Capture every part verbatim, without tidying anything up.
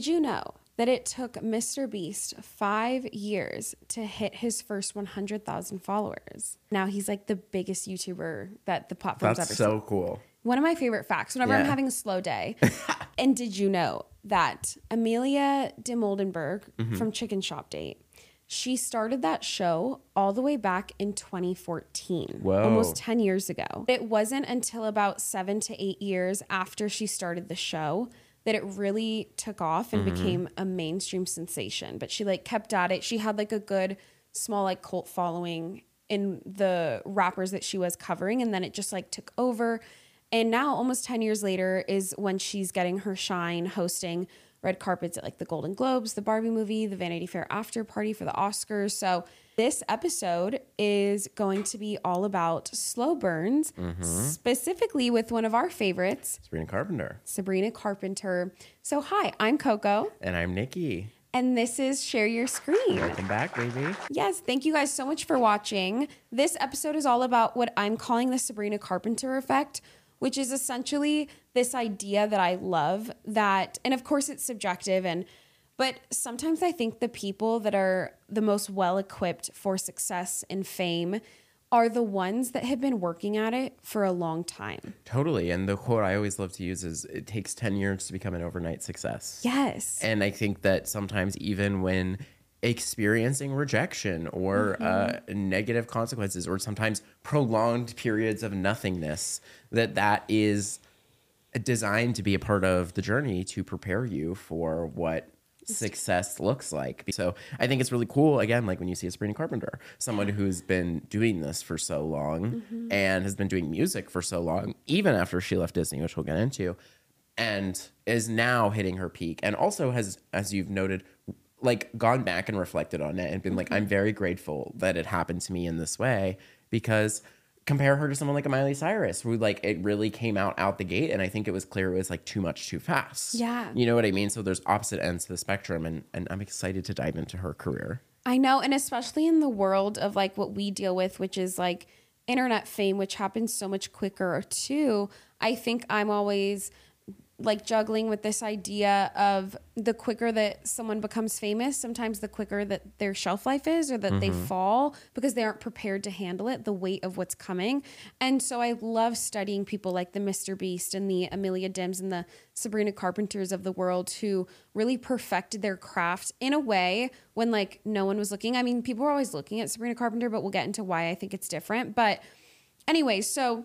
Did you know that it took Mister Beast five years to hit his first one hundred thousand followers? Now he's like the biggest YouTuber that the platform's That's ever seen. That's so cool. One of my favorite facts, whenever yeah. I'm having a slow day. And did you know that Amelia Dimoldenberg mm-hmm. from Chicken Shop Date, she started that show all the way back in twenty fourteen, Whoa. almost ten years ago. It wasn't until about seven to eight years after she started the show that it really took off and mm-hmm. became a mainstream sensation. But she like kept at it. She had like a good small like cult following in the rappers that she was covering. And then it just like took over. And now almost ten years later is when she's getting her shine hosting red carpets at like the Golden Globes, the Barbie movie, the Vanity Fair after party for the Oscars. So this episode is going to be all about slow burns, mm-hmm. specifically with one of our favorites, Sabrina Carpenter. Sabrina Carpenter. So hi, I'm Coco. And I'm Nikki. And this is Share Your Screen. Welcome back, baby. Yes, thank you guys so much for watching. This episode is all about what I'm calling the Sabrina Carpenter effect, which is essentially this idea that I love that, and of course it's subjective, and but sometimes I think the people that are the most well-equipped for success and fame are the ones that have been working at it for a long time. Totally, and the quote I always love to use is, it takes ten years to become an overnight success. Yes. And I think that sometimes even when experiencing rejection or mm-hmm. uh, negative consequences or sometimes prolonged periods of nothingness, that that is designed to be a part of the journey to prepare you for what success looks like. So I think it's really cool, again, like when you see a Sabrina Carpenter, someone who's been doing this for so long mm-hmm. and has been doing music for so long, even after she left Disney, which we'll get into, and is now hitting her peak, and also has, as you've noted, like gone back and reflected on it and been like, I'm very grateful that it happened to me in this way, because compare her to someone like a Miley Cyrus, who like it really came out out the gate. And I think it was clear it was like too much too fast. Yeah. You know what I mean? So there's opposite ends to the spectrum, and, and I'm excited to dive into her career. I know. And especially in the world of like what we deal with, which is like internet fame, which happens so much quicker too. I think I'm always like juggling with this idea of the quicker that someone becomes famous, sometimes the quicker that their shelf life is, or that mm-hmm. they fall because they aren't prepared to handle it, the weight of what's coming. And so I love studying people like the Mister Beast and the Amelia Dims and the Sabrina Carpenters of the world, who really perfected their craft in a way when like no one was looking. I mean, people were always looking at Sabrina Carpenter, but we'll get into why I think it's different. But anyway, so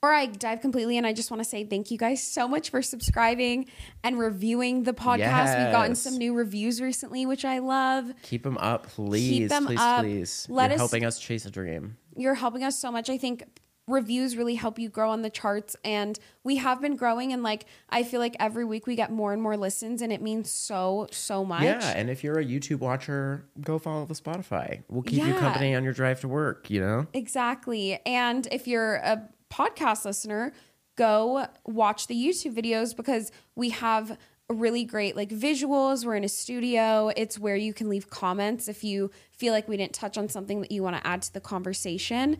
Or I dive completely, and I just want to say thank you guys so much for subscribing and reviewing the podcast. Yes. We've gotten some new reviews recently, which I love. Keep them up, please. Keep them please, up. Please. Let you're us, helping us chase a dream. You're helping us so much. I think reviews really help you grow on the charts, and we have been growing, and like I feel like every week we get more and more listens, and it means so, so much. Yeah, and if you're a YouTube watcher, go follow the Spotify. We'll keep yeah. you company on your drive to work, you know? Exactly. And if you're a podcast listener, go watch the YouTube videos, because we have really great like visuals. We're in a studio. It's where you can leave comments if you feel like we didn't touch on something that you want to add to the conversation.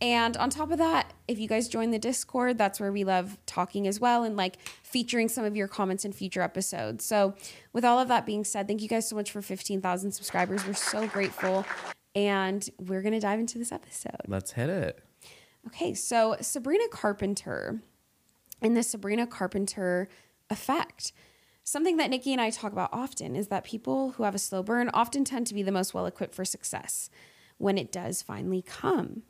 And on top of that, if you guys join the Discord, that's where we love talking as well, and like featuring some of your comments in future episodes. So with all of that being said, thank you guys so much for fifteen thousand subscribers. We're so grateful, and we're going to dive into this episode. Let's hit it. Okay, so Sabrina Carpenter and the Sabrina Carpenter effect. Something that Nikki and I talk about often is that people who have a slow burn often tend to be the most well-equipped for success when it does finally come.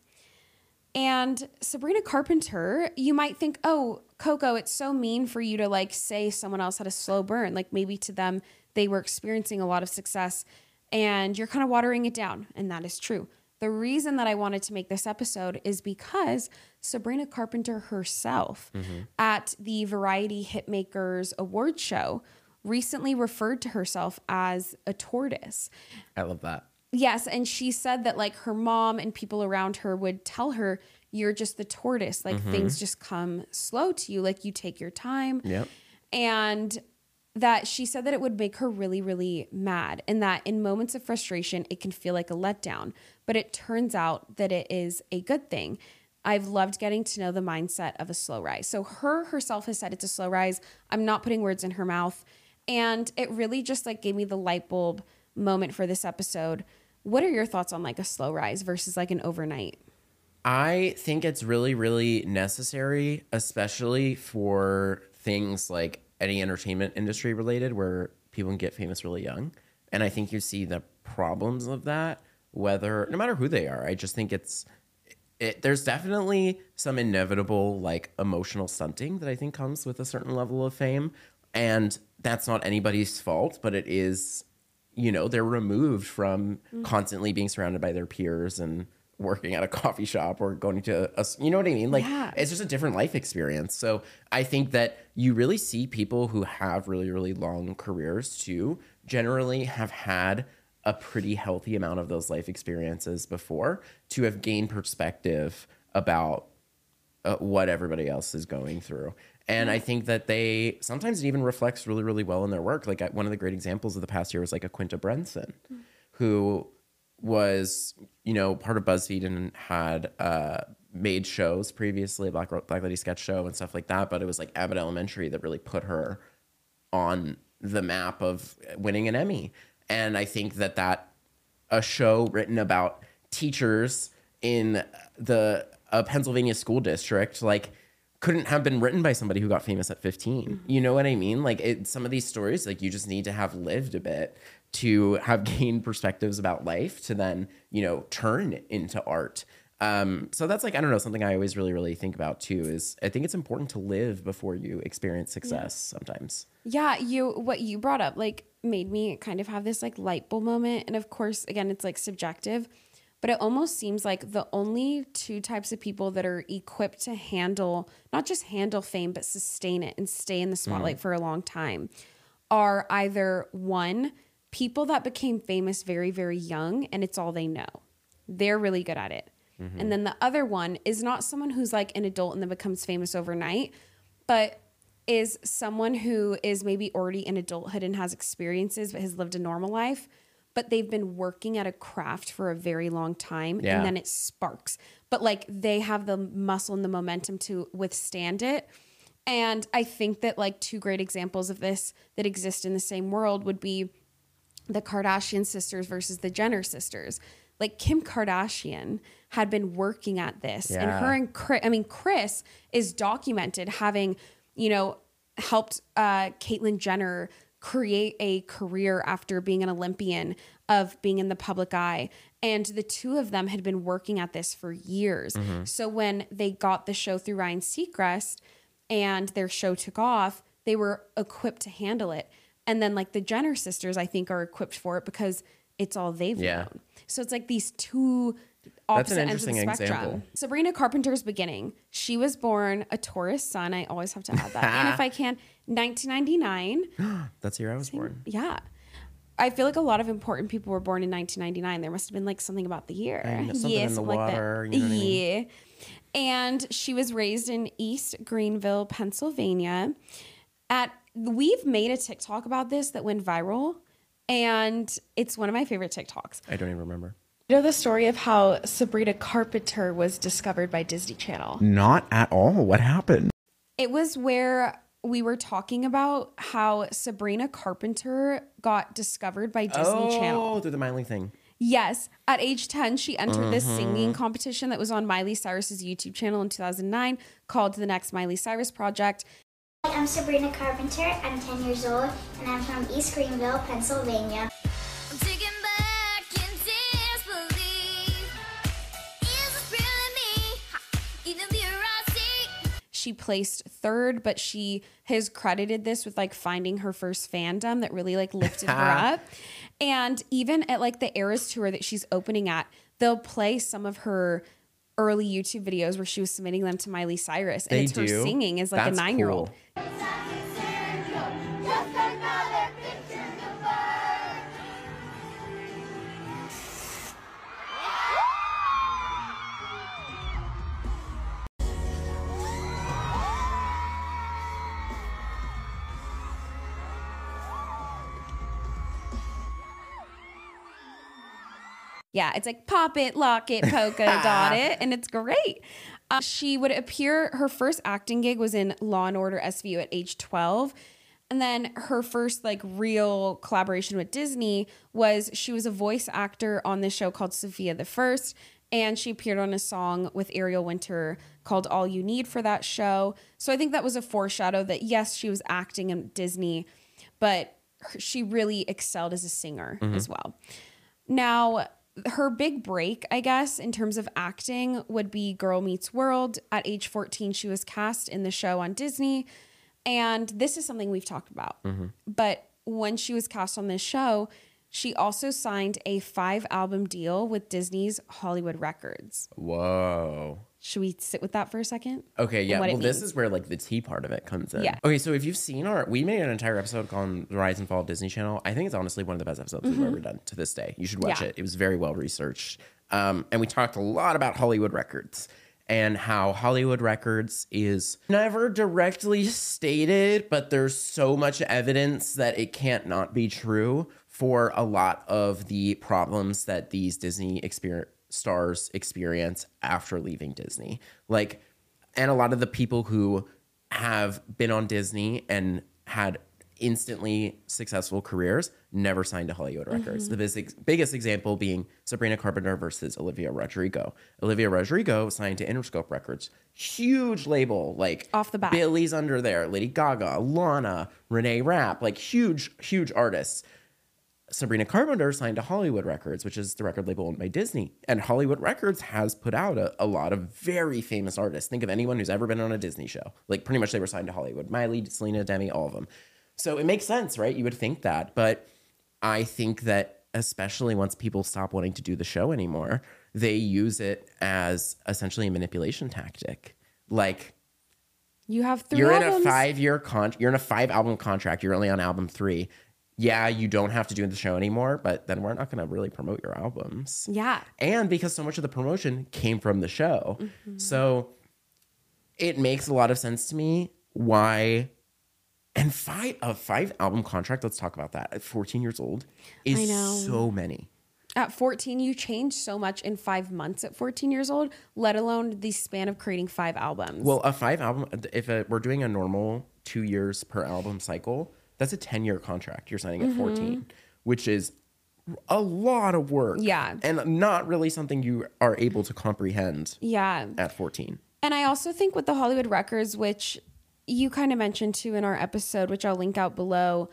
And Sabrina Carpenter, you might think, oh, Coco, it's so mean for you to like say someone else had a slow burn. Like maybe to them, they were experiencing a lot of success and you're kind of watering it down. And that is true. The reason that I wanted to make this episode is because Sabrina Carpenter herself mm-hmm. at the Variety Hitmakers Award Show recently referred to herself as a tortoise. I love that. Yes. And she said that like her mom and people around her would tell her, you're just the tortoise. Like mm-hmm. things just come slow to you. Like you take your time. Yep. And that she said that it would make her really, really mad, and that in moments of frustration, it can feel like a letdown, but it turns out that it is a good thing. I've loved getting to know the mindset of a slow rise. So her herself has said it's a slow rise. I'm not putting words in her mouth. And it really just like gave me the light bulb moment for this episode. What are your thoughts on like a slow rise versus like an overnight? I think it's really, really necessary, especially for things like any entertainment industry related where people can get famous really young. And I think you see the problems of that, whether no matter who they are. I just think it's it, there's definitely some inevitable like emotional stunting that I think comes with a certain level of fame. And that's not anybody's fault, but it is, you know, they're removed from mm-hmm. constantly being surrounded by their peers and working at a coffee shop or going to a, you know what I mean? Like yeah. it's just a different life experience. So I think that you really see people who have really, really long careers too, generally have had a pretty healthy amount of those life experiences before to have gained perspective about uh, what everybody else is going through. And I think that they sometimes it even reflects really, really well in their work. Like one of the great examples of the past year was like a Quinta Brunson, mm. who was, you know, part of BuzzFeed and had uh, made shows previously, Black, Black Lady Sketch Show and stuff like that. But it was like Abbott Elementary that really put her on the map of winning an Emmy. And I think that that a show written about teachers in the a Pennsylvania school district, like, couldn't have been written by somebody who got famous at fifteen. Mm-hmm. You know what I mean? Like it, some of these stories, like you just need to have lived a bit to have gained perspectives about life to then, you know, turn it into art. Um, so that's like, I don't know, something I always really, really think about too, is I think it's important to live before you experience success yeah. sometimes. Yeah. You, what you brought up, like made me kind of have this like light bulb moment. And of course, again, it's like subjective, but it almost seems like the only two types of people that are equipped to handle, not just handle fame, but sustain it and stay in the spotlight mm-hmm. for a long time are either one, people that became famous very, very young and it's all they know. They're really good at it. Mm-hmm. And then the other one is not someone who's like an adult and then becomes famous overnight, but is someone who is maybe already in adulthood and has experiences but has lived a normal life. But they've been working at a craft for a very long time yeah. and then it sparks. But like they have the muscle and the momentum to withstand it. And I think that like two great examples of this that exist in the same world would be the Kardashian sisters versus the Jenner sisters. Like Kim Kardashian had been working at this yeah. and her and Chris, I mean, Chris is documented having, you know, helped uh, Caitlyn Jenner create a career after being an Olympian of being in the public eye. And the two of them had been working at this for years. Mm-hmm. So when they got the show through Ryan Seacrest and their show took off, they were equipped to handle it. And then like the Jenner sisters, I think are equipped for it because it's all they've yeah. known. So it's like these two opposite That's an interesting ends of the spectrum. Example. Sabrina Carpenter's beginning. She was born a Taurus sun. I always have to add that. And if I can, nineteen ninety-nine. That's the year I was Same. born. Yeah. I feel like a lot of important people were born in nineteen ninety-nine. There must have been like something about the year. I know, something yeah, in the something water. Like that. You know what yeah. I mean? And she was raised in East Greenville, Pennsylvania. At we've made a TikTok about this that went viral. And it's one of my favorite TikToks. I don't even remember. You know the story of how Sabrina Carpenter was discovered by Disney Channel? Not at all. What happened? It was where we were talking about how Sabrina Carpenter got discovered by Disney oh, Channel. Oh, through the Miley thing. Yes. At age ten, she entered mm-hmm. this singing competition that was on Miley Cyrus's YouTube channel in two thousand nine called The Next Miley Cyrus Project. Hi, I'm Sabrina Carpenter. I'm ten years old, and I'm from East Greenville, Pennsylvania. I'm taking back and disbelief. Is this really me? In the mirror I see. She placed third, but she has credited this with like finding her first fandom that really like lifted her up. And even at like the Eras tour that she's opening at, they'll play some of her early YouTube videos where she was submitting them to Miley Cyrus. And they it's do. her singing as like That's a nine-year-old. Cool. Yeah, it's like pop it, lock it, polka dot it, and it's great. Um, she would appear, her first acting gig was in Law and Order S V U at age twelve. And then her first like real collaboration with Disney was she was a voice actor on this show called Sophia the First. And she appeared on a song with Ariel Winter called All You Need for that show. So I think that was a foreshadow that, yes, she was acting in Disney, but she really excelled as a singer mm-hmm. as well. Now, her big break, I guess, in terms of acting would be Girl Meets World. At age fourteen, she was cast in the show on Disney. And this is something we've talked about. Mm-hmm. But when she was cast on this show, she also signed a five album deal with Disney's Hollywood Records. Whoa. Should we sit with that for a second? Okay, yeah. Well, this is where like the tea part of it comes in. Yeah. Okay, so if you've seen our, we made an entire episode called The Rise and Fall of Disney Channel. I think it's honestly one of the best episodes mm-hmm. we've ever done to this day. You should watch yeah. it. It was very well researched. Um, and we talked a lot about Hollywood Records and how Hollywood Records is never directly stated, but there's so much evidence that it can't not be true for a lot of the problems that these Disney experience. stars experience after leaving Disney. Like, and a lot of the people who have been on Disney and had instantly successful careers never signed to Hollywood Records. Mm-hmm. The biggest, biggest example being Sabrina Carpenter versus Olivia Rodrigo. Olivia Rodrigo signed to Interscope Records, huge label, like off the bat. Billy's under there, Lady Gaga, Lana, Renee Rapp, like huge, huge artists. Sabrina Carpenter signed to Hollywood Records, which is the record label owned by Disney. And Hollywood Records has put out a, a lot of very famous artists. Think of anyone who's ever been on a Disney show. Like, pretty much they were signed to Hollywood. Miley, Selena, Demi, all of them. So it makes sense, right? You would think that. But I think that especially once people stop wanting to do the show anymore, they use it as essentially a manipulation tactic. Like, you have three you're albums. in a five-year con- you're in a five-album contract. You're only on album three. Yeah, you don't have to do the show anymore, but then we're not going to really promote your albums. Yeah. And because so much of the promotion came from the show. Mm-hmm. So it makes a lot of sense to me why. And five, a five album contract, let's talk about that. At fourteen years old is I know. so many. At fourteen, you change so much in five months at fourteen years old, let alone the span of creating five albums. Well, a five album, if a, we're doing a normal two years per album cycle, that's a ten-year contract you're signing at mm-hmm. fourteen, which is a lot of work. Yeah. And not really something you are able to comprehend yeah. at fourteen. And I also think with the Hollywood Records, which you kind of mentioned too in our episode, which I'll link out below,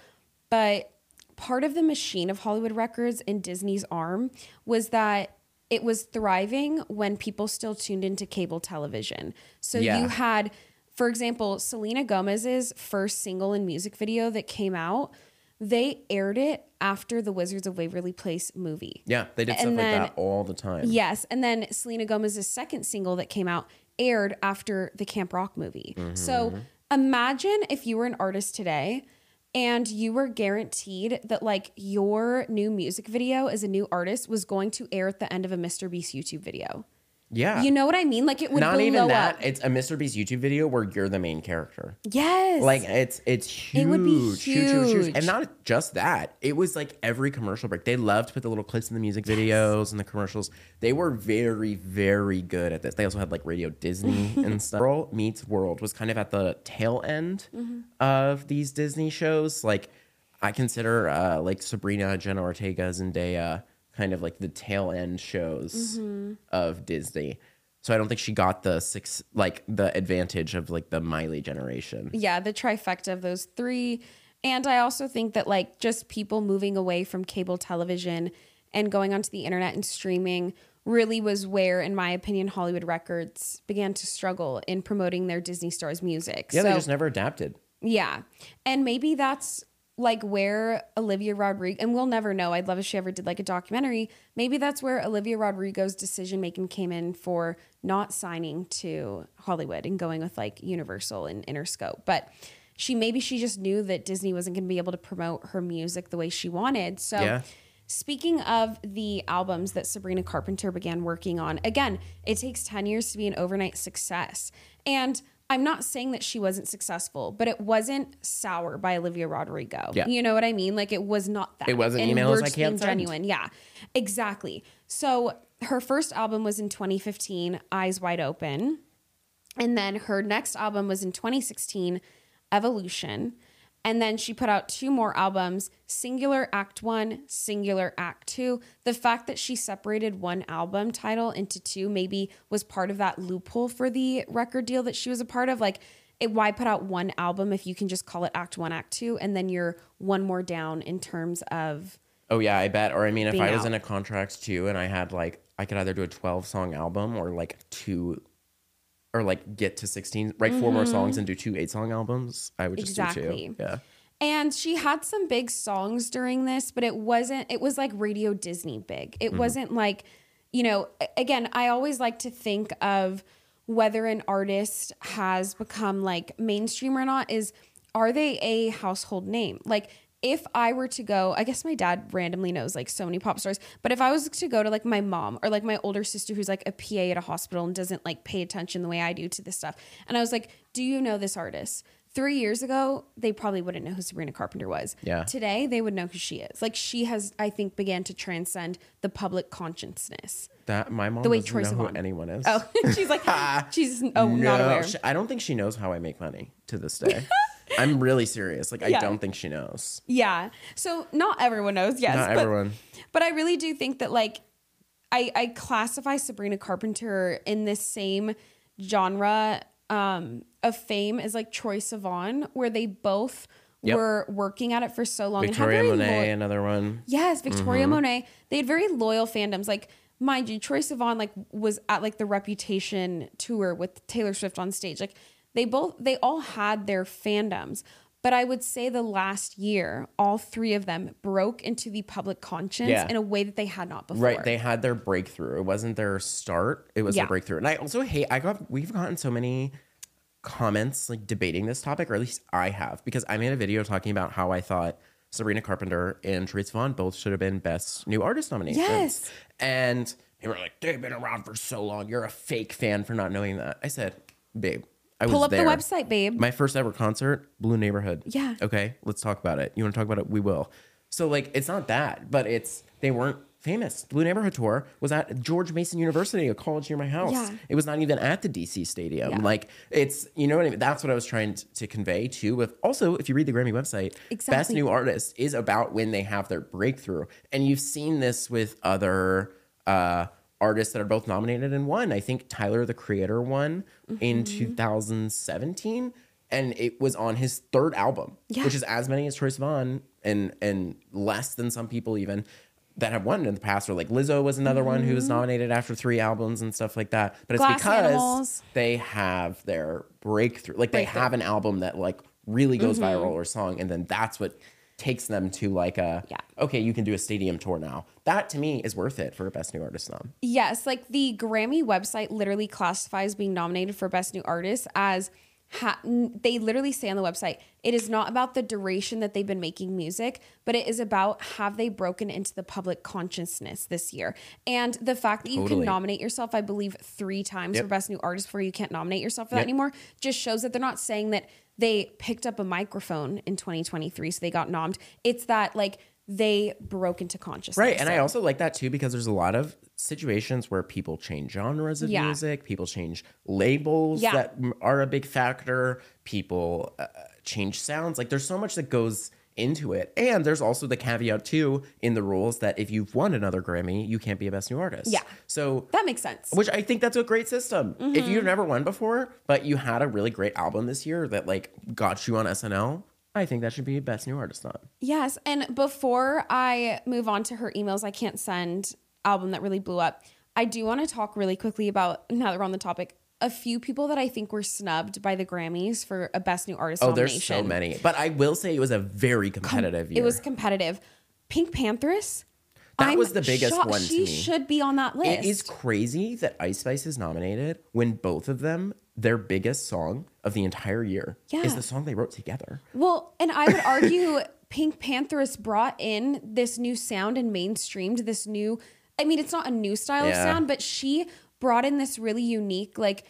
but part of the machine of Hollywood Records in Disney's arm was that it was thriving when people still tuned into cable television. So yeah. you had... For example, Selena Gomez's first single and music video that came out, they aired it after the Wizards of Waverly Place movie. Yeah, they did stuff like that all the time. Yes, and then Selena Gomez's second single that came out aired after the Camp Rock movie. Mm-hmm. So imagine if you were an artist today and you were guaranteed that like your new music video as a new artist was going to air at the end of a Mister Beast YouTube video. Yeah. You know what I mean? Like it would Not blow even that. Up. It's a Mister Beast YouTube video where you're the main character. Yes. Like it's it's huge. It would be huge. Huge, huge, huge. And not just that. It was like every commercial break. They loved to put the little clips in the music videos yes. and the commercials. They were very, very good at this. They also had like Radio Disney and stuff. Girl Meets World was kind of at the tail end mm-hmm. of these Disney shows. Like I consider uh, like Sabrina, Jenna Ortega, Zendaya, kind of like the tail end shows mm-hmm. of Disney. So I don't think she got the six, like the advantage of like the Miley generation. Yeah, the trifecta of those three. And I also think that like just people moving away from cable television and going onto the internet and streaming really was where, in my opinion, Hollywood Records began to struggle in promoting their Disney stars' music. Yeah, so, they just never adapted. Yeah. And maybe that's like where Olivia Rodrigo, and we'll never know. I'd love if she ever did like a documentary. Maybe that's where Olivia Rodrigo's decision making came in for not signing to Hollywood and going with like Universal and Interscope. But she maybe she just knew that Disney wasn't going to be able to promote her music the way she wanted. So yeah. Speaking of the albums that Sabrina Carpenter began working on, again, it takes ten years to be an overnight success. And I'm not saying that she wasn't successful, but it wasn't Sour by Olivia Rodrigo. Yeah. You know what I mean? Like it was not that. It wasn't and Emails I Can't Send. Genuine. Yeah, exactly. So her first album was in twenty fifteen, Eyes Wide Open. And then her next album was in twenty sixteen, Evolution. And then she put out two more albums, Singular Act One, Singular Act Two. The fact that she separated one album title into two maybe was part of that loophole for the record deal that she was a part of. Like, it, why put out one album if you can just call it Act One, Act Two, and then you're one more down in terms of... Oh, yeah, I bet. Or, I mean, if I out. was in a contract, too, and I had, like, I could either do a twelve-song album or, like, two... Or like get to sixteen, write mm-hmm. four more songs and do two eight-song albums. I would just exactly. do two. Yeah. And she had some big songs during this, but it wasn't, it was like Radio Disney big. It mm-hmm. wasn't like, you know, again, I always like to think of whether an artist has become like mainstream or not is, are they a household name? Like, if I were to go, I guess my dad randomly knows like so many pop stars, but if I was to go to like my mom or like my older sister who's like a P A at a hospital and doesn't like pay attention the way I do to this stuff, and I was like, do you know this artist? Three years ago, they probably wouldn't know who Sabrina Carpenter was. Yeah. Today, they would know who she is. Like, she has, I think, began to transcend the public consciousness. That my mom the way doesn't know who on. anyone is. Oh, she's like, she's oh, no, not aware. I don't think she knows how I make money to this day. I'm really serious. Like, yeah. I don't think she knows. Yeah. So not everyone knows. Yes. Not but, everyone. But I really do think that, like, I, I classify Sabrina Carpenter in this same genre um, of fame as like Troye Sivan, where they both yep. were working at it for so long. Victoria and Monet, lo- another one. Yes, Victoria mm-hmm. Monet. They had very loyal fandoms. Like, mind you, Troye Sivan like was at like the Reputation tour with Taylor Swift on stage. Like. They both, they all had their fandoms, but I would say the last year, all three of them broke into the public conscience yeah. in a way that they had not before. Right, they had their breakthrough. It wasn't their start; it was yeah. their breakthrough. And I also hate. I got we've gotten so many comments like debating this topic, or at least I have, because I made a video talking about how I thought Sabrina Carpenter and Troye Sivan both should have been Best New Artist nominees. Yes, and they were like, "They've been around for so long. You're a fake fan for not knowing that." I said, "Babe." I Pull up there. the website, babe. My first ever concert, Blue Neighborhood. Yeah. Okay, let's talk about it. You want to talk about it? We will. So, like, it's not that, but it's, they weren't famous. Blue Neighborhood tour was at George Mason University, a college near my house. Yeah. It was not even at the D C Stadium. Yeah. Like, it's, you know what I mean? That's what I was trying to, to convey, too. With also, if you read the Grammy website, exactly. Best New Artist is about when they have their breakthrough. And you've seen this with other... uh artists that are both nominated and won. I think Tyler, the Creator, won mm-hmm. in two thousand seventeen, and it was on his third album, yeah. which is as many as Troye Sivan and and less than some people even that have won in the past. Or like Lizzo was another mm-hmm. one who was nominated after three albums and stuff like that. But it's Glass because animals. They have their breakthrough. Like breakthrough. They have an album that like really goes mm-hmm. viral or song, and then that's what takes them to like a, yeah. okay, you can do a stadium tour now. That to me is worth it for a Best New Artist nom. Yes, like the Grammy website literally classifies being nominated for Best New Artist as, ha- they literally say on the website, it is not about the duration that they've been making music, but it is about have they broken into the public consciousness this year. And the fact that you totally. can nominate yourself, I believe, three times yep. for Best New Artist before you can't nominate yourself for yep. that anymore, just shows that they're not saying that they picked up a microphone in twenty twenty-three, so they got nommed. It's that, like, they broke into consciousness. Right, and so. I also like that, too, because there's a lot of situations where people change genres of yeah. music, people change labels yeah. that are a big factor, people uh, change sounds. Like, there's so much that goes into it. And there's also the caveat, too, in the rules that if you've won another Grammy, you can't be a Best New Artist. Yeah, so that makes sense. Which I think that's a great system. Mm-hmm. If you've never won before, but you had a really great album this year that like got you on S N L, I think that should be Best New Artist nom. Yes, and before I move on to her Emails I Can't Send album that really blew up, I do want to talk really quickly about, now that we're on the topic, a few people that I think were snubbed by the Grammys for a Best New Artist oh, nomination. Oh, there's so many. But I will say it was a very competitive Com- year. It was competitive. PinkPantheress? That I'm was the biggest shocked. one to she me. She should be on that list. It is crazy that Ice Spice is nominated when both of them, their biggest song of the entire year yeah. is the song they wrote together. Well, and I would argue PinkPantheress brought in this new sound and mainstreamed this new... I mean, it's not a new style yeah. of sound, but she... brought in this really unique, like,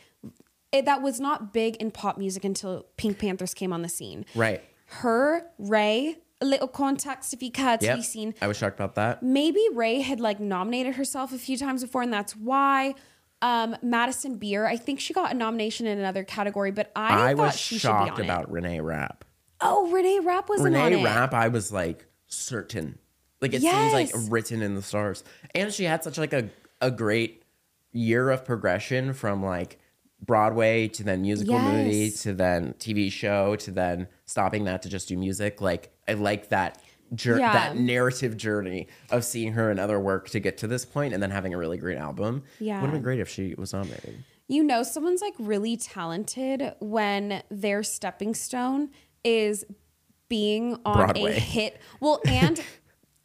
it, that was not big in pop music until PinkPantheress came on the scene. Right. Her, Ray, a little context if you can't yep. be seen. I was shocked about that. Maybe Ray had, like, nominated herself a few times before, and that's why. Um, Madison Beer, I think she got a nomination in another category, but I, I thought she should be on it. I was shocked about Renee Rapp. Oh, Renee Rapp was Renee on it. Renee Rapp, I was like certain. Like it yes. seems like written in the stars. And she had such like a, a great year of progression from like Broadway to then musical yes. movie to then T V show to then stopping that to just do music. Like I like that journey, yeah. that narrative journey of seeing her in other work to get to this point and then having a really great album. Yeah. Would have been great if she was nominated. You know, someone's like really talented when their stepping stone is being on Broadway. A hit. Well, and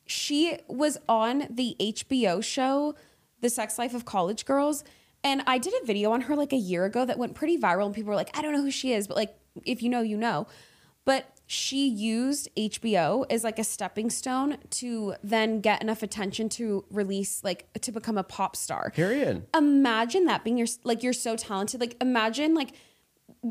she was on the H B O show, The Sex Life of College Girls. And I did a video on her like a year ago that went pretty viral. And people were like, I don't know who she is. But like, if you know, you know. But she used H B O as like a stepping stone to then get enough attention to release, like to become a pop star. Period. Imagine that being your, like you're so talented. Like imagine like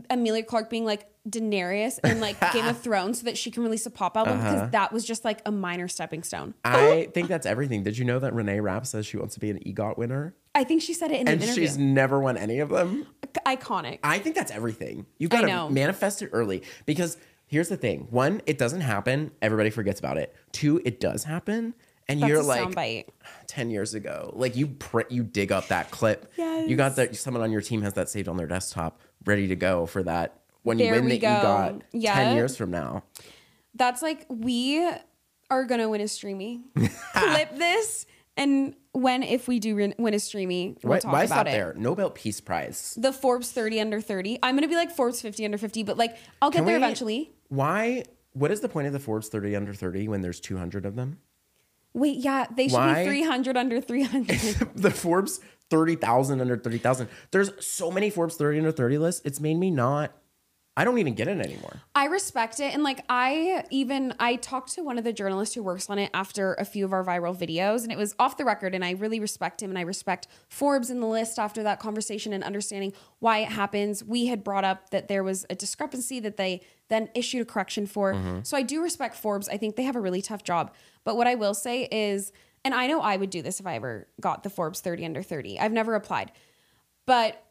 Emilia Clarke being like Daenerys in like Game of Thrones so that she can release a pop album uh-huh. because that was just like a minor stepping stone. I think that's everything. Did you know that Renee Rapp says she wants to be an EGOT winner? I think she said it in and an interview. And she's never won any of them. Iconic. I think that's everything. You've got to manifest it early because here's the thing. One, it doesn't happen. Everybody forgets about it. Two, it does happen. And that's you're like soundbite. ten years ago, like you pr- you dig up that clip. Yes. You got that. Someone on your team has that saved on their desktop ready to go for that. When there you win the EGOT yeah. ten years from now. That's like, we are going to win a Streamy. Clip this. And when, if we do win a Streamy, we'll why, talk why about it. Why stop there? Nobel Peace Prize. The Forbes thirty under thirty. I'm going to be like Forbes fifty under fifty, but like, I'll get Can there we, eventually. Why? What is the point of the Forbes thirty under thirty when there's two hundred of them? Wait, yeah. They should why? Be three hundred under three hundred. The Forbes thirty thousand under thirty thousand. There's so many Forbes thirty under thirty lists. It's made me not... I don't even get it anymore. I respect it. And like, I even, I talked to one of the journalists who works on it after a few of our viral videos, and it was off the record, and I really respect him, and I respect Forbes and the list after that conversation and understanding why it happens. We had brought up that there was a discrepancy that they then issued a correction for. Mm-hmm. So I do respect Forbes. I think they have a really tough job. But what I will say is, and I know I would do this if I ever got the Forbes thirty under thirty. I've never applied. But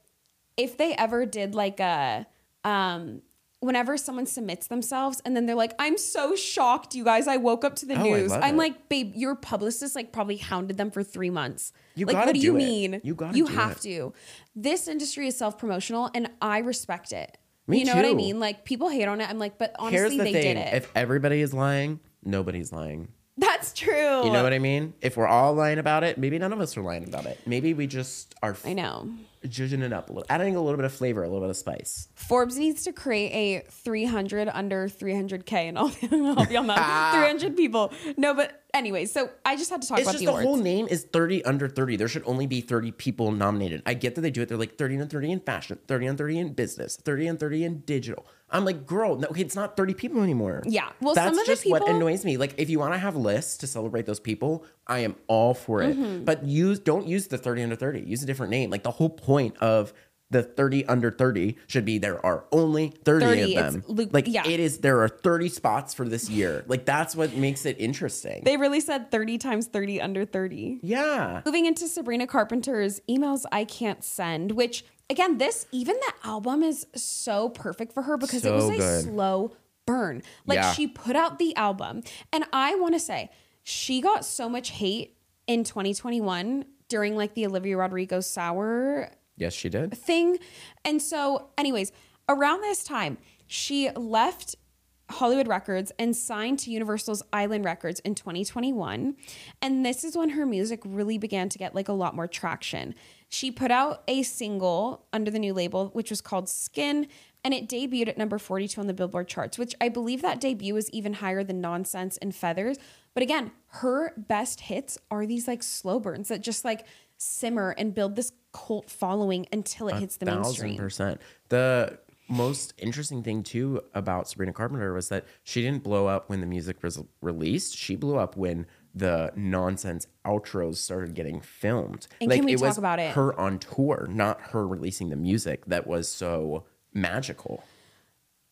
if they ever did like a... Um, whenever someone submits themselves and then they're like, I'm so shocked, you guys, I woke up to the oh, news. I'm it. Like, babe, your publicist like probably hounded them for three months. You like, what do, do you it. Mean? You gotta You do have it. To. This industry is self-promotional and I respect it. Me you know too. What I mean? Like, people hate on it. I'm like, but honestly, the they thing. Did it. If everybody is lying, nobody's lying. That's true. You know what I mean? If we're all lying about it, maybe none of us are lying about it. Maybe we just are f- I know. Judging it up a little, adding a little bit of flavor, a little bit of spice. Forbes needs to create a three hundred under three hundred K and I'll, I'll be on that. three hundred people. No, but anyway, so I just had to talk it's about just the awards. The whole name is thirty under thirty. There should only be thirty people nominated. I get that they do it. They're like thirty under thirty in fashion, thirty under thirty in business, thirty under thirty in digital. I'm like, girl, no, okay, it's not thirty people anymore. Yeah. Well, that's some of just the people... what annoys me. Like, if you want to have lists to celebrate those people, I am all for it. Mm-hmm. But use don't use the thirty under thirty. Use a different name. Like, the whole point of the thirty under thirty should be there are only thirty, thirty of them. Luke, like, yeah. it is, there are thirty spots for this year. Like, that's what makes it interesting. They really said thirty times thirty under thirty. Yeah. Moving into Sabrina Carpenter's Emails I Can't Send, which... Again, this, even the album is so perfect for her because so it was a good. Slow burn. Like yeah. she put out the album. And I want to say she got so much hate in twenty twenty-one during like the Olivia Rodrigo sour. Yes, she did. Thing. And so anyways, around this time, she left Hollywood Records and signed to Universal's Island Records in twenty twenty-one. And this is when her music really began to get like a lot more traction. She put out a single under the new label, which was called Skin, and it debuted at number forty-two on the Billboard charts, which I believe that debut was even higher than Nonsense and Feathers. But again, her best hits are these like slow burns that just like simmer and build this cult following until it hits the mainstream. A thousand percent. The most interesting thing too about Sabrina Carpenter was that she didn't blow up when the music was released. She blew up when the Nonsense outros started getting filmed. And like, can we it talk was about it? Her on tour, not her releasing the music that was so magical.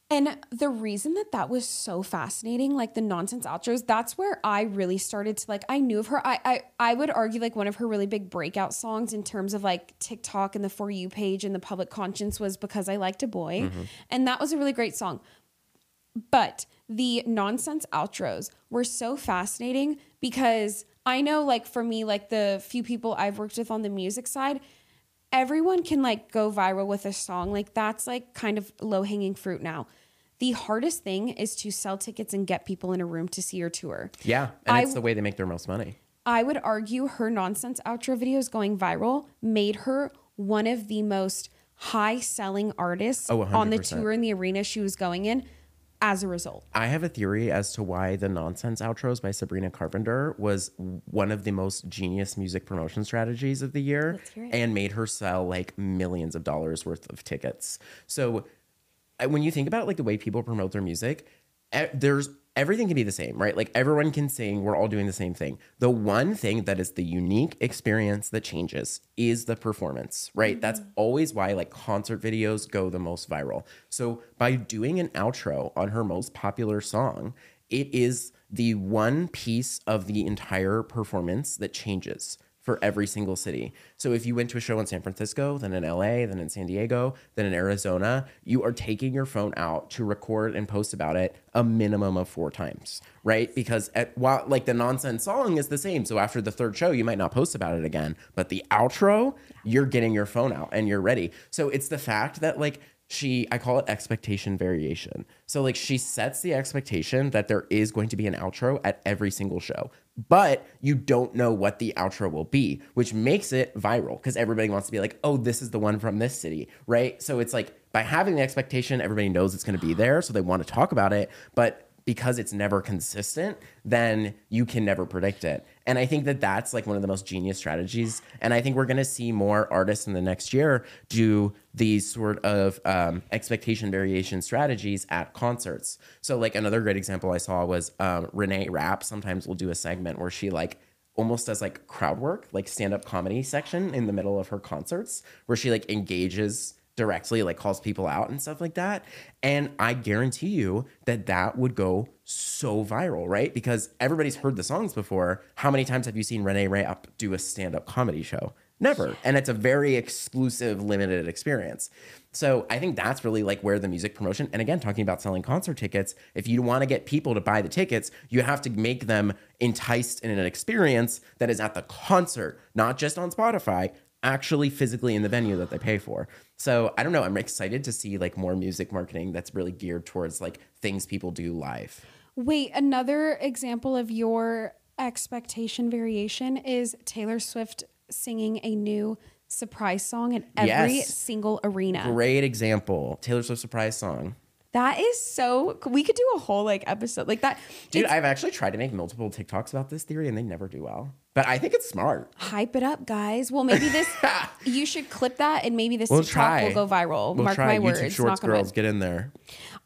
And the reason that that was so fascinating, like the Nonsense outros, that's where I really started to like, I knew of her. I, I, I would argue like one of her really big breakout songs in terms of like TikTok and the For You page and the public conscience was Because I Liked a Boy. Mm-hmm. And that was a really great song. But the Nonsense outros were so fascinating because I know, like, for me, like, the few people I've worked with on the music side, everyone can, like, go viral with a song. Like, that's, like, kind of low-hanging fruit now. The hardest thing is to sell tickets and get people in a room to see your tour. Yeah, and it's the way they make their most money. I would argue her Nonsense outro videos going viral made her one of the most high-selling artists oh, on the tour in the arena she was going in as a result. I have a theory as to why the Nonsense outros by Sabrina Carpenter was one of the most genius music promotion strategies of the year and made her sell, like, millions of dollars worth of tickets. So when you think about, like, the way people promote their music, there's everything can be the same, right? Like, everyone can sing. We're all doing the same thing. The one thing that is the unique experience that changes is the performance, right? Mm-hmm. That's always why, like, concert videos go the most viral. So by doing an outro on her most popular song, it is the one piece of the entire performance that changes for every single city. So if you went to a show in San Francisco, then in L A, then in San Diego, then in Arizona, you are taking your phone out to record and post about it a minimum of four times, right? Because at, while, like, the Nonsense song is the same. So after the third show, you might not post about it again. But the outro, you're getting your phone out and you're ready. So it's the fact that, like, she, I call it expectation variation. So, like, she sets the expectation that there is going to be an outro at every single show, but you don't know what the outro will be, which makes it viral because everybody wants to be like, oh, this is the one from this city, right? So it's like, by having the expectation, everybody knows it's going to be there, so they want to talk about it, but because it's never consistent, then you can never predict it. And I think that that's, like, one of the most genius strategies. And I think we're going to see more artists in the next year do these sort of um, expectation variation strategies at concerts. So, like, another great example I saw was um, Renee Rapp sometimes will do a segment where she, like, almost does, like, crowd work, like, stand-up comedy section in the middle of her concerts where she, like, engages directly, like, calls people out and stuff like that. And I guarantee you that that would go so viral, right? Because everybody's heard the songs before. How many times have you seen Renee Rapp do a stand-up comedy show? Never. And it's a very exclusive, limited experience. So I think that's really, like, where the music promotion, and again, talking about selling concert tickets, if you want to get people to buy the tickets, you have to make them enticed in an experience that is at the concert, not just on Spotify, actually physically in the venue that they pay for. So I don't know. I'm excited to see, like, more music marketing that's really geared towards, like, things people do live. Wait, another example of your expectation variation is Taylor Swift singing a new surprise song in every yes. single arena. Great example. Taylor Swift surprise song. That is so, we could do a whole, like, episode like that. Dude, it's, I've actually tried to make multiple TikToks about this theory and they never do well. But I think it's smart. Hype it up, guys. Well, maybe this, you should clip that and maybe this we'll TikTok try. will go viral. We'll Mark try. my YouTube words. Shorts girls, get in there.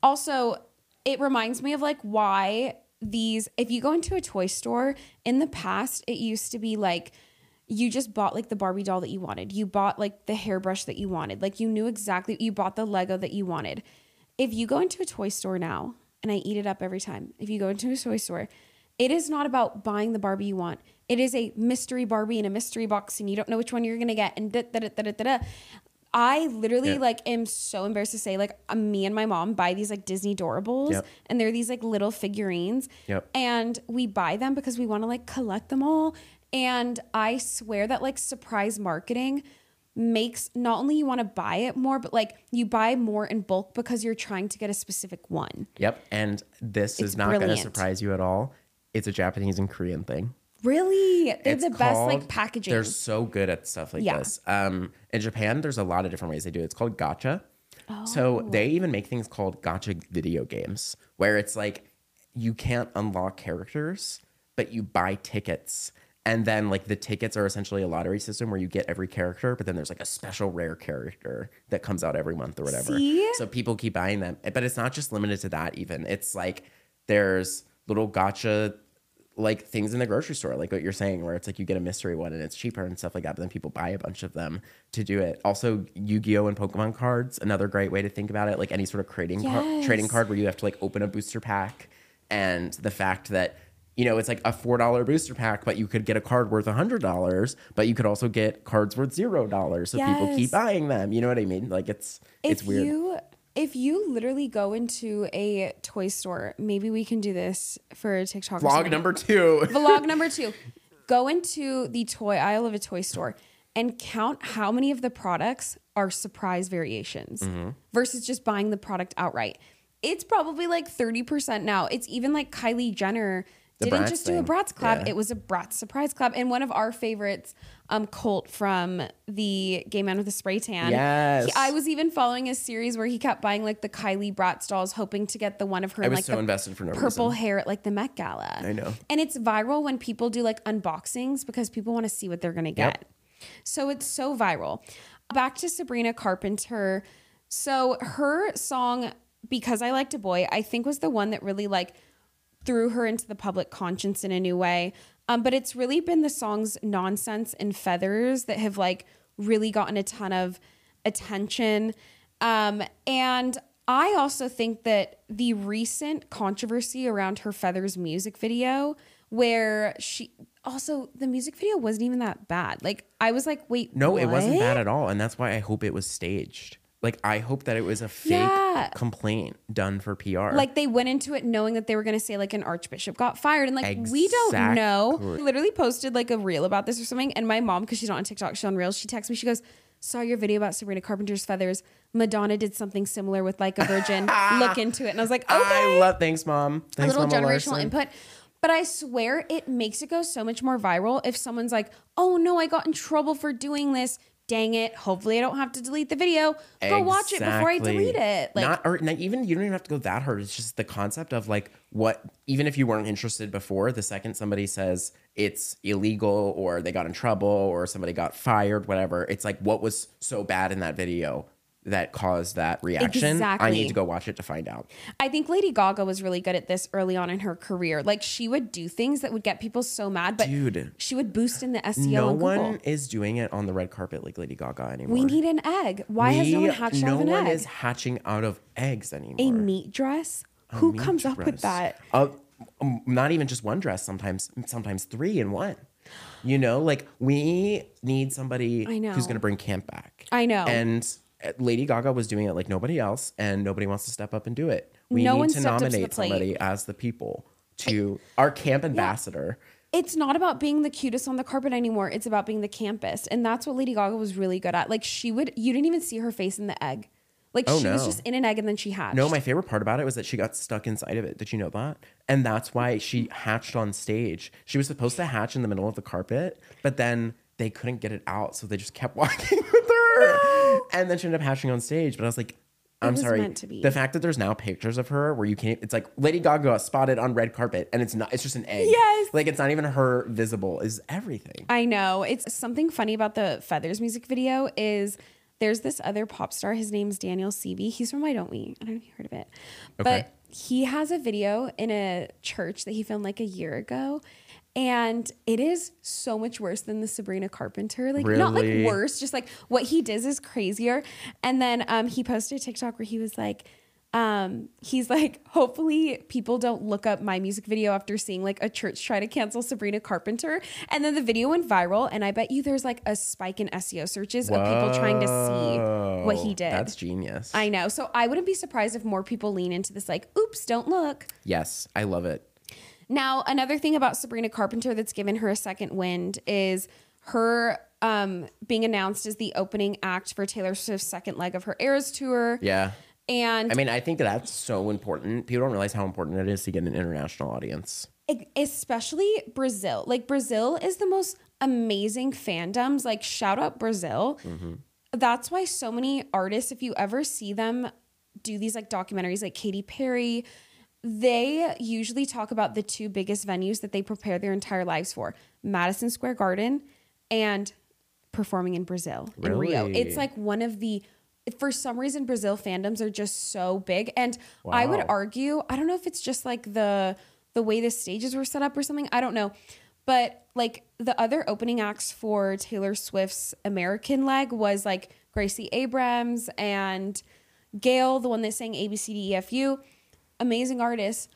Also, it reminds me of, like, why these, if you go into a toy store, in the past, it used to be like, you just bought, like, the Barbie doll that you wanted. You bought, like, the hairbrush that you wanted. Like, you knew exactly, you bought the Lego that you wanted. If you go into a toy store now, and I eat it up every time, if you go into a toy store, it is not about buying the Barbie you want. It is a mystery Barbie in a mystery box and you don't know which one you're going to get. And da, da, da, da, da, da. I literally yeah. like am so embarrassed to say, like, me and my mom buy these, like, Disney Dorables yep. and they're these, like, little figurines yep. and we buy them because we want to, like, collect them all. And I swear that, like, surprise marketing makes not only you want to buy it more, but, like, you buy more in bulk because you're trying to get a specific one. Yep. And this it's is not going to surprise you at all. It's a Japanese and Korean thing. Really? They're it's the best, called, like, packaging. They're so good at stuff like yeah. this. Um, in Japan, there's a lot of different ways they do it. It's called gacha. Oh. So they even make things called gacha video games where it's like you can't unlock characters, but you buy tickets. And then, like, the tickets are essentially a lottery system where you get every character, but then there's, like, a special rare character that comes out every month or whatever. See? So people keep buying them. But it's not just limited to that even. It's like there's little gacha like things in the grocery store, like what you're saying, where it's like you get a mystery one and it's cheaper and stuff like that, but then people buy a bunch of them to do it. Also, Yu-Gi-Oh! And Pokemon cards, another great way to think about it, like any sort of trading, yes. car- trading card where you have to, like, open a booster pack, and the fact that, you know, it's like a four dollar booster pack, but you could get a card worth one hundred dollars, but you could also get cards worth zero dollars, so yes. people keep buying them. You know what I mean? Like, it's, if it's weird. If you If you literally go into a toy store, maybe we can do this for a TikTok. Vlog number two. Vlog number two. Go into the toy aisle of a toy store and count how many of the products are surprise variations mm-hmm. versus just buying the product outright. It's probably like thirty percent now. It's even like Kylie Jenner the didn't just do thing. a Bratz collab. Yeah. It was a Bratz surprise collab. And one of our favorites, um, Colt from the Gay Man with a Spray Tan. Yes. He, I was even following a series where he kept buying like the Kylie Bratz dolls, hoping to get the one of her I was like so the invested for no purple reason. hair at like the Met Gala. I know. And it's viral when people do like unboxings because people want to see what they're going to get. Yep. So it's so viral. Back to Sabrina Carpenter. So her song, Because I Liked a Boy, I think was the one that really like threw her into the public conscience in a new way. Um, but it's really been the songs Nonsense and Feathers that have like really gotten a ton of attention. Um, and I also think that the recent controversy around her Feathers music video, where she also the music video wasn't even that bad. Like I was like, wait, no, what? It wasn't bad at all. And that's why I hope it was staged. Like I hope that it was a fake yeah. complaint done for P R. Like they went into it knowing that they were going to say like an archbishop got fired. And like, exactly. we don't know. I literally posted like a reel about this or something. And my mom, cause she's not on TikTok, she's on Reels. She texts me. She goes, saw your video about Sabrina Carpenter's Feathers. Madonna did something similar with Like a Virgin. Look into it. And I was like, okay. I love, thanks mom. Thanks, a little Mama generational Larson. input. But I swear it makes it go so much more viral if someone's like, oh no, I got in trouble for doing this. Dang it. Hopefully I don't have to delete the video. Go exactly. watch it before I delete it. Like, not, or not even, you don't even have to go that hard. It's just the concept of like what, even if you weren't interested before, the second somebody says it's illegal or they got in trouble or somebody got fired, whatever, it's like what was so bad in that video that caused that reaction. Exactly. I need to go watch it to find out. I think Lady Gaga was really good at this early on in her career. Like she would do things that would get people so mad, but Dude, she would boost in the S E O. No on one is doing it on the red carpet like Lady Gaga anymore. We need an egg. Why we, has no one hatched no out of an egg? No one is hatching out of eggs anymore. A meat dress? A Who meat comes dress. up with that? Uh, not even just one dress. Sometimes, sometimes three in one. You know, like we need somebody who's going to bring camp back. I know. And Lady Gaga was doing it like nobody else, and nobody wants to step up and do it. We no need to nominate to somebody as the people to I, our camp ambassador. Yeah. It's not about being the cutest on the carpet anymore. It's about being the campest. And that's what Lady Gaga was really good at. Like she would, you didn't even see her face in the egg. Like oh, she no. was just in an egg and then she hatched. No, my favorite part about it was that she got stuck inside of it. Did you know that? And that's why she hatched on stage. She was supposed to hatch in the middle of the carpet, but then they couldn't get it out. So they just kept walking with her. No. And then she ended up hatching on stage. But I was like, I'm was sorry. The fact that there's now pictures of her where you can't, it's like Lady Gaga spotted on red carpet and it's not, it's just an egg. Yes. Like it's not even her visible is everything. I know. It's something funny about the Feathers music video is there's this other pop star. His name's Daniel Seavey. He's from Why Don't We? I don't know if you heard of it, okay. but he has a video in a church that he filmed like a year ago. And it is so much worse than the Sabrina Carpenter. Like, really? Not like worse, just like what he does is crazier. And then um, he posted a TikTok where he was like, um, he's like, hopefully people don't look up my music video after seeing like a church try to cancel Sabrina Carpenter. And then the video went viral. And I bet you there's like a spike in S E O searches Whoa. of people trying to see what he did. That's genius. I know. So I wouldn't be surprised if more people lean into this like, oops, don't look. Yes, I love it. Now, another thing about Sabrina Carpenter that's given her a second wind is her um, being announced as the opening act for Taylor Swift's second leg of her Eras tour. Yeah. And I mean, I think that that's so important. People don't realize how important it is to get an international audience. Especially Brazil. Like Brazil is the most amazing fandoms. Like shout out Brazil. Mm-hmm. That's why so many artists, if you ever see them do these like documentaries like Katy Perry, they usually talk about the two biggest venues that they prepare their entire lives for, Madison Square Garden and performing in Brazil, in really? Rio. It's like one of the, for some reason, Brazil fandoms are just so big. And wow. I would argue, I don't know if it's just like the the way the stages were set up or something. I don't know. But like the other opening acts for Taylor Swift's American leg was like Gracie Abrams and Gayle, the one that sang A B C D E F U. Amazing artists.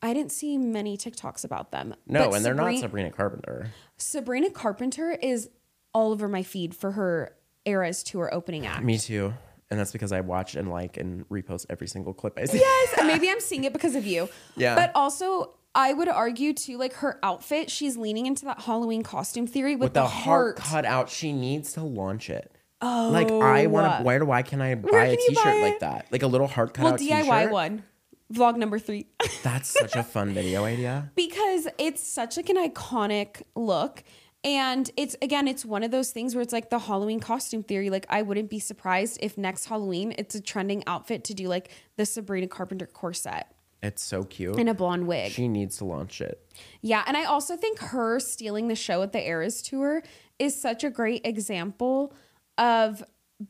I didn't see many TikToks about them. No, and Sabri- they're not Sabrina Carpenter. Sabrina Carpenter is all over my feed for her Eras tour opening act. Me too. And that's because I watch and like and repost every single clip I see. Yes, and maybe I'm seeing it because of you. Yeah. But also, I would argue too, like her outfit, she's leaning into that Halloween costume theory with, with the, the heart. heart cut out. She needs to launch it. Oh. Like, I want to, why, why can I buy can a t-shirt buy like that? Like a little heart cut well, out D I Y t-shirt? D I Y one. Vlog number three. That's such a fun video idea. Because it's such like an iconic look. And it's, again, it's one of those things where it's like the Halloween costume theory. Like, I wouldn't be surprised if next Halloween it's a trending outfit to do like the Sabrina Carpenter corset. It's so cute. And a blonde wig. She needs to launch it. Yeah. And I also think her stealing the show at the Eras Tour is such a great example of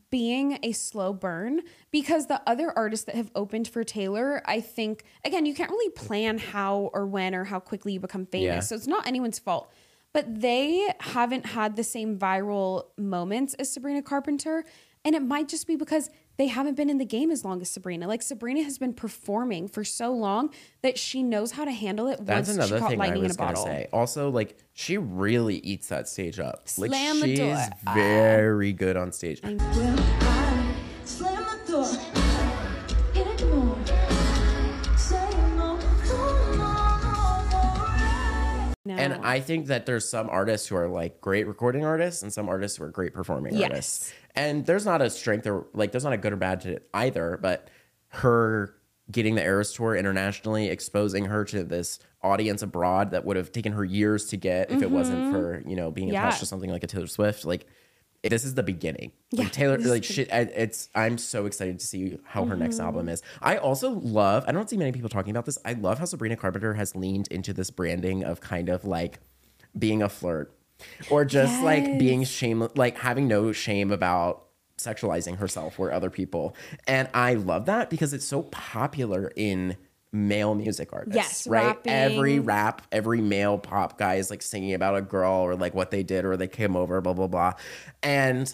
being a slow burn, because the other artists that have opened for Taylor, I think, again, you can't really plan how or when or how quickly you become famous. Yeah. So it's not anyone's fault. But they haven't had the same viral moments as Sabrina Carpenter. And it might just be because they haven't been in the game as long as Sabrina. Like, Sabrina has been performing for so long that she knows how to handle it. That's once she caught lightning in a bottle. That's another thing I was going to say. Also, like, she really eats that stage up. Like, slam the door. She's very good on stage. I will. I slam the door. Get it more. No. And I think that there's some artists who are like great recording artists and some artists who are great performing yes. artists. And there's not a strength or like there's not a good or bad to it either. But her getting the Eras Tour internationally, exposing her to this audience abroad that would have taken her years to get if mm-hmm. it wasn't for, you know, being yeah. attached to something like a Taylor Swift. Like, this is the beginning. Yeah, like Taylor, like shit. It's I'm so excited to see how her mm-hmm. next album is. I also love, I don't see many people talking about this. I love how Sabrina Carpenter has leaned into this branding of kind of like being a flirt or just yes. like being shameless, like having no shame about sexualizing herself or other people. And I love that because it's so popular in male music artists, yes, right? Rapping. Every rap, every male pop guy is like singing about a girl or like what they did or they came over, blah, blah, blah. And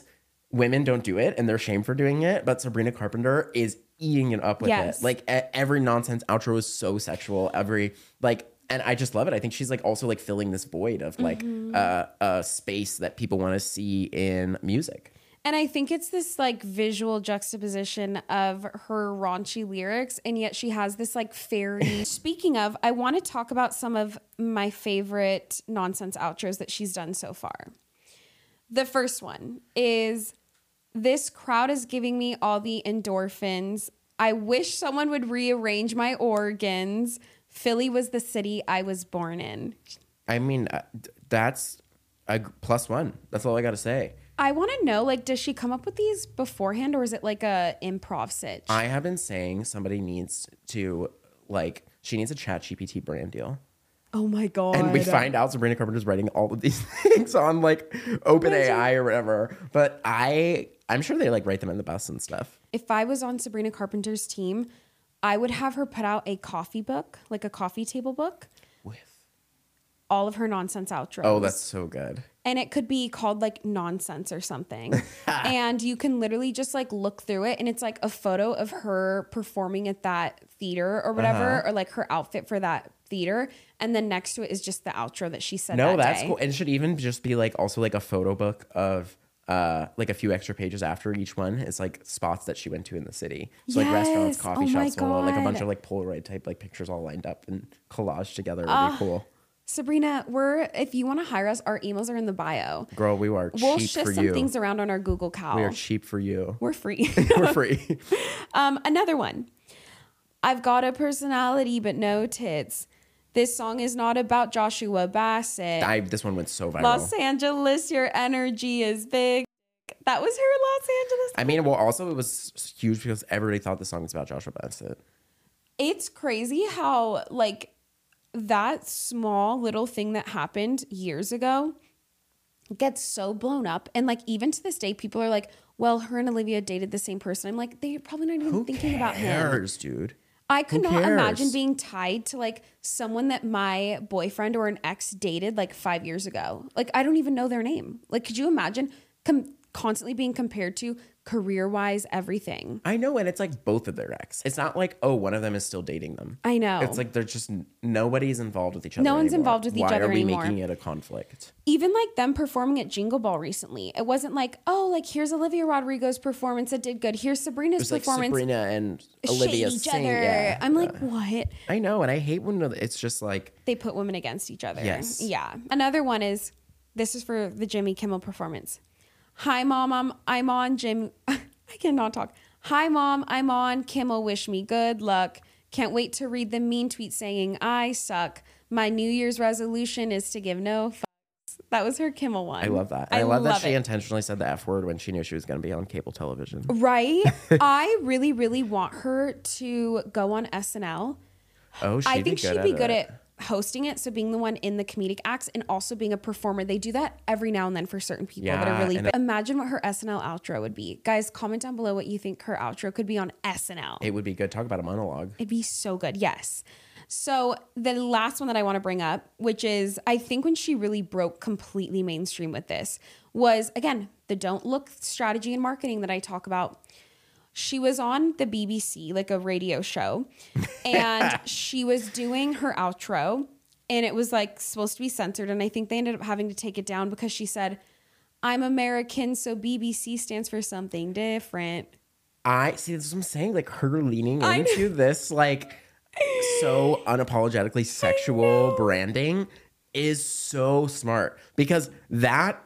women don't do it and they're shamed for doing it. But Sabrina Carpenter is eating it up with yes. it. Like every Nonsense outro is so sexual. Every like, and I just love it. I think she's like also like filling this void of like mm-hmm. uh, a space that people want to see in music. And I think it's this like visual juxtaposition of her raunchy lyrics, and yet she has this like fairy. Speaking of, I want to talk about some of my favorite Nonsense outros that she's done so far. The first one is, "This crowd is giving me all the endorphins. I wish someone would rearrange my organs. Philly was the city I was born in." I mean, that's a plus one. That's all I got to say. I want to know, like, does she come up with these beforehand or is it like a improv sitch? I have been saying somebody needs to, like, she needs a Chat G P T brand deal. Oh, my God. And we find out Sabrina Carpenter's writing all of these things on, like, OpenAI or whatever. But I, I'm sure they, like, write them in the bus and stuff. If I was on Sabrina Carpenter's team, I would have her put out a coffee book, like a coffee table book. With? All of her Nonsense outros. Oh, that's so good. And it could be called like Nonsense or something. And you can literally just like look through it. And it's like a photo of her performing at that theater or whatever, uh-huh. or like her outfit for that theater. And then next to it is just the outro that she said no, that that's day. Cool. And it should even just be like also like a photo book of uh, like a few extra pages after each one is like spots that she went to in the city. So yes. like restaurants, coffee oh shops, all, like a bunch of like Polaroid type like pictures all lined up and collaged together would uh. be cool. Sabrina, we're if you want to hire us, our emails are in the bio. Girl, we are cheap for you. We'll shift some things around on our Google Cal. We are cheap for you. We're free. We're free. Um, another one. "I've got a personality, but no tits. This song is not about Joshua Bassett. I, this one went so viral. Los Angeles, your energy is big." That was her Los Angeles. I mean, well, also it was huge because everybody thought the song was about Joshua Bassett. It's crazy how, like, that small little thing that happened years ago gets so blown up. And like, even to this day, people are like, well, her and Olivia dated the same person. I'm like, they're probably not even Who thinking cares, about him. Dude. I could Who not cares? Imagine being tied to like someone that my boyfriend or an ex dated like five years ago. Like, I don't even know their name. Like, could you imagine com- constantly being compared to career-wise, everything. I know, and it's like both of their ex. It's not like, oh, one of them is still dating them. I know. It's like they're just, nobody's involved with each other No one's anymore. involved with Why each other anymore. Why are we making it a conflict? Even like them performing at Jingle Ball recently. It wasn't like, oh, like here's Olivia Rodrigo's performance that did good. Here's Sabrina's like performance. Sabrina and Olivia each sing. Other. Yeah, I'm yeah. like, what? I know, and I hate when it's just like... They put women against each other. Yes. Yeah. Another one is, this is for the Jimmy Kimmel performance. Hi, Mom, I'm, I'm on Jim. I cannot talk. Hi, Mom, I'm on. Kimmel, wish me good luck. Can't wait to read the mean tweet saying I suck. My New Year's resolution is to give no fucks. That was her Kimmel one. I love that. I, I love, love that she it. intentionally said the F word when she knew she was going to be on cable television. Right? I really, really want her to go on S N L. Oh, she'd I think be good she'd be at good it. at hosting it, so being the one in the comedic acts and also being a performer. They do that every now and then for certain people yeah, that are really big. Imagine what her S N L outro would be. Guys, comment down below what you think her outro could be on S N L. It would be good. Talk about a monologue. It'd be so good. Yes. So the last one that I want to bring up, which is I think when she really broke completely mainstream with this, was again the don't look strategy and marketing that I talk about. She was on the B B C, like a radio show, and she was doing her outro, and it was like supposed to be censored, and I think they ended up having to take it down because she said, I'm American, so B B C stands for something different. I see, this is what I'm saying, like her leaning into this like so unapologetically sexual branding is so smart, because that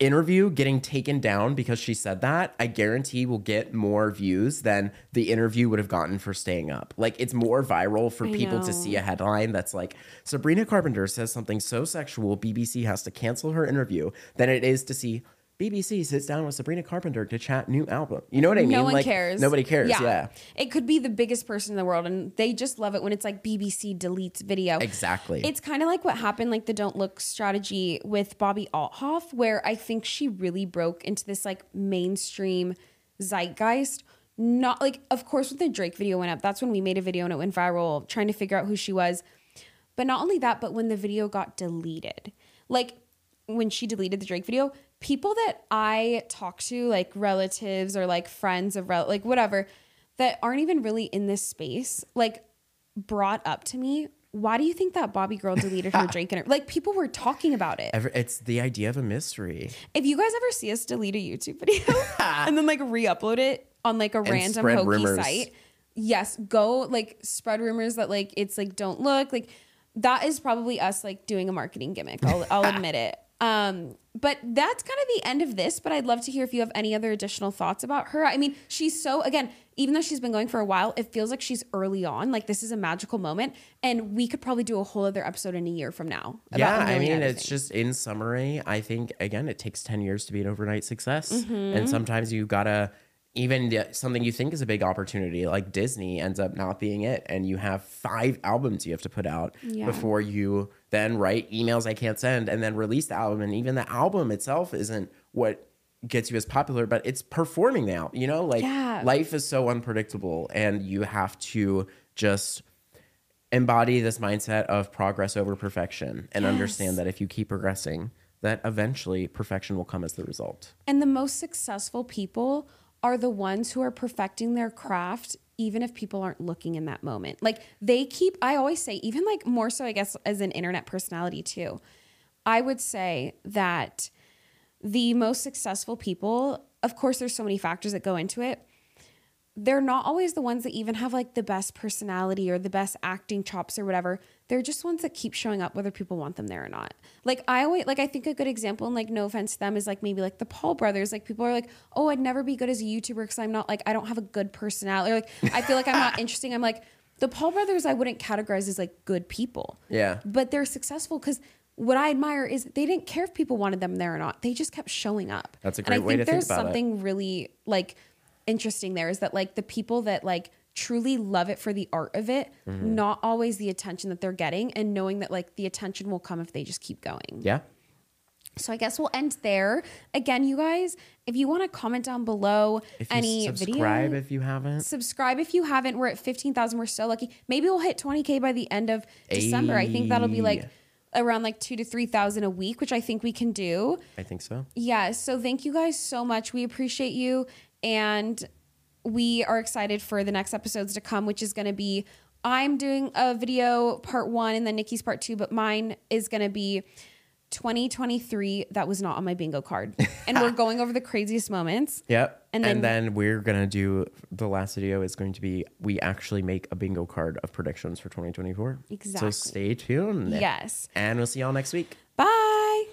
interview getting taken down because she said that, I guarantee will get more views than the interview would have gotten for staying up. Like, it's more viral for I people know. to see a headline that's like, Sabrina Carpenter says something so sexual B B C has to cancel her interview, than it is to see B B C sits down with Sabrina Carpenter to chat new album. You know what I mean? No one like, cares. Nobody cares. Yeah. yeah. It could be the biggest person in the world, and they just love it when it's like B B C deletes video. Exactly. It's kind of like what happened, like the don't look strategy with Bobby Althoff, where I think she really broke into this like mainstream zeitgeist. Not like, of course, when the Drake video went up, that's when we made a video and it went viral trying to figure out who she was. But not only that, but when the video got deleted, like when she deleted the Drake video, people that I talk to, like relatives or like friends of rel- like whatever, that aren't even really in this space, like brought up to me, why do you think that Bobby girl deleted her Drake? And like people were talking about it. It's the idea of a mystery. If you guys ever see us delete a YouTube video and then like re-upload it on like a and random hokey rumors. site, yes, go like spread rumors that like it's like don't look like that is probably us like doing a marketing gimmick. I'll, I'll admit it. Um, but that's kind of the end of this, but I'd love to hear if you have any other additional thoughts about her. I mean, she's so, again, even though she's been going for a while, it feels like she's early on. Like this is a magical moment, and we could probably do a whole other episode in a year from now. About yeah. I mean, everything. It's just in summary, I think again, it takes ten years to be an overnight success. Mm-hmm. And sometimes you gotta, even something you think is a big opportunity, like Disney, ends up not being it. And you have five albums you have to put out yeah. before you then write Emails I Can't Send and then release the album. And even the album itself isn't what gets you as popular, but it's performing now. You know, like yeah. life is so unpredictable, and you have to just embody this mindset of progress over perfection and yes. understand that if you keep progressing, that eventually perfection will come as the result. And the most successful people are the ones who are perfecting their craft, even if people aren't looking in that moment. Like they keep, I always say, even like more so, I guess, as an internet personality too, I would say that the most successful people, of course, there's so many factors that go into it. They're not always the ones that even have like the best personality or the best acting chops or whatever. They're just ones that keep showing up whether people want them there or not. Like I always, like I think a good example, and like no offense to them, is like maybe like the Paul brothers. Like people are like, oh, I'd never be good as a YouTuber because I'm not like, I don't have a good personality. Or like, I feel like I'm not interesting. I'm like, the Paul brothers I wouldn't categorize as like good people. Yeah. But they're successful because what I admire is they didn't care if people wanted them there or not. They just kept showing up. That's a great way to think about it. And I think there's something really like interesting there, is that like the people that like truly love it for the art of it, mm-hmm. not always the attention that they're getting, and knowing that like the attention will come if they just keep going. Yeah. So I guess we'll end there. Again, you guys, if you want to comment down below if any video. Subscribe if you haven't. Subscribe if you haven't. We're at fifteen thousand. We're so lucky. Maybe we'll hit twenty K by the end of December. Ay. I think that'll be like around like two to three thousand a week, which I think we can do. I think so. Yeah. So thank you guys so much. We appreciate you, and we are excited for the next episodes to come, which is going to be, I'm doing a video part one and then Nikki's part two, but mine is going to be twenty twenty-three that was not on my bingo card. And we're going over the craziest moments. Yep. And then, and then we're going to do, the last video is going to be, we actually make a bingo card of predictions for twenty twenty-four. Exactly. So stay tuned. Yes. And we'll see y'all next week. Bye.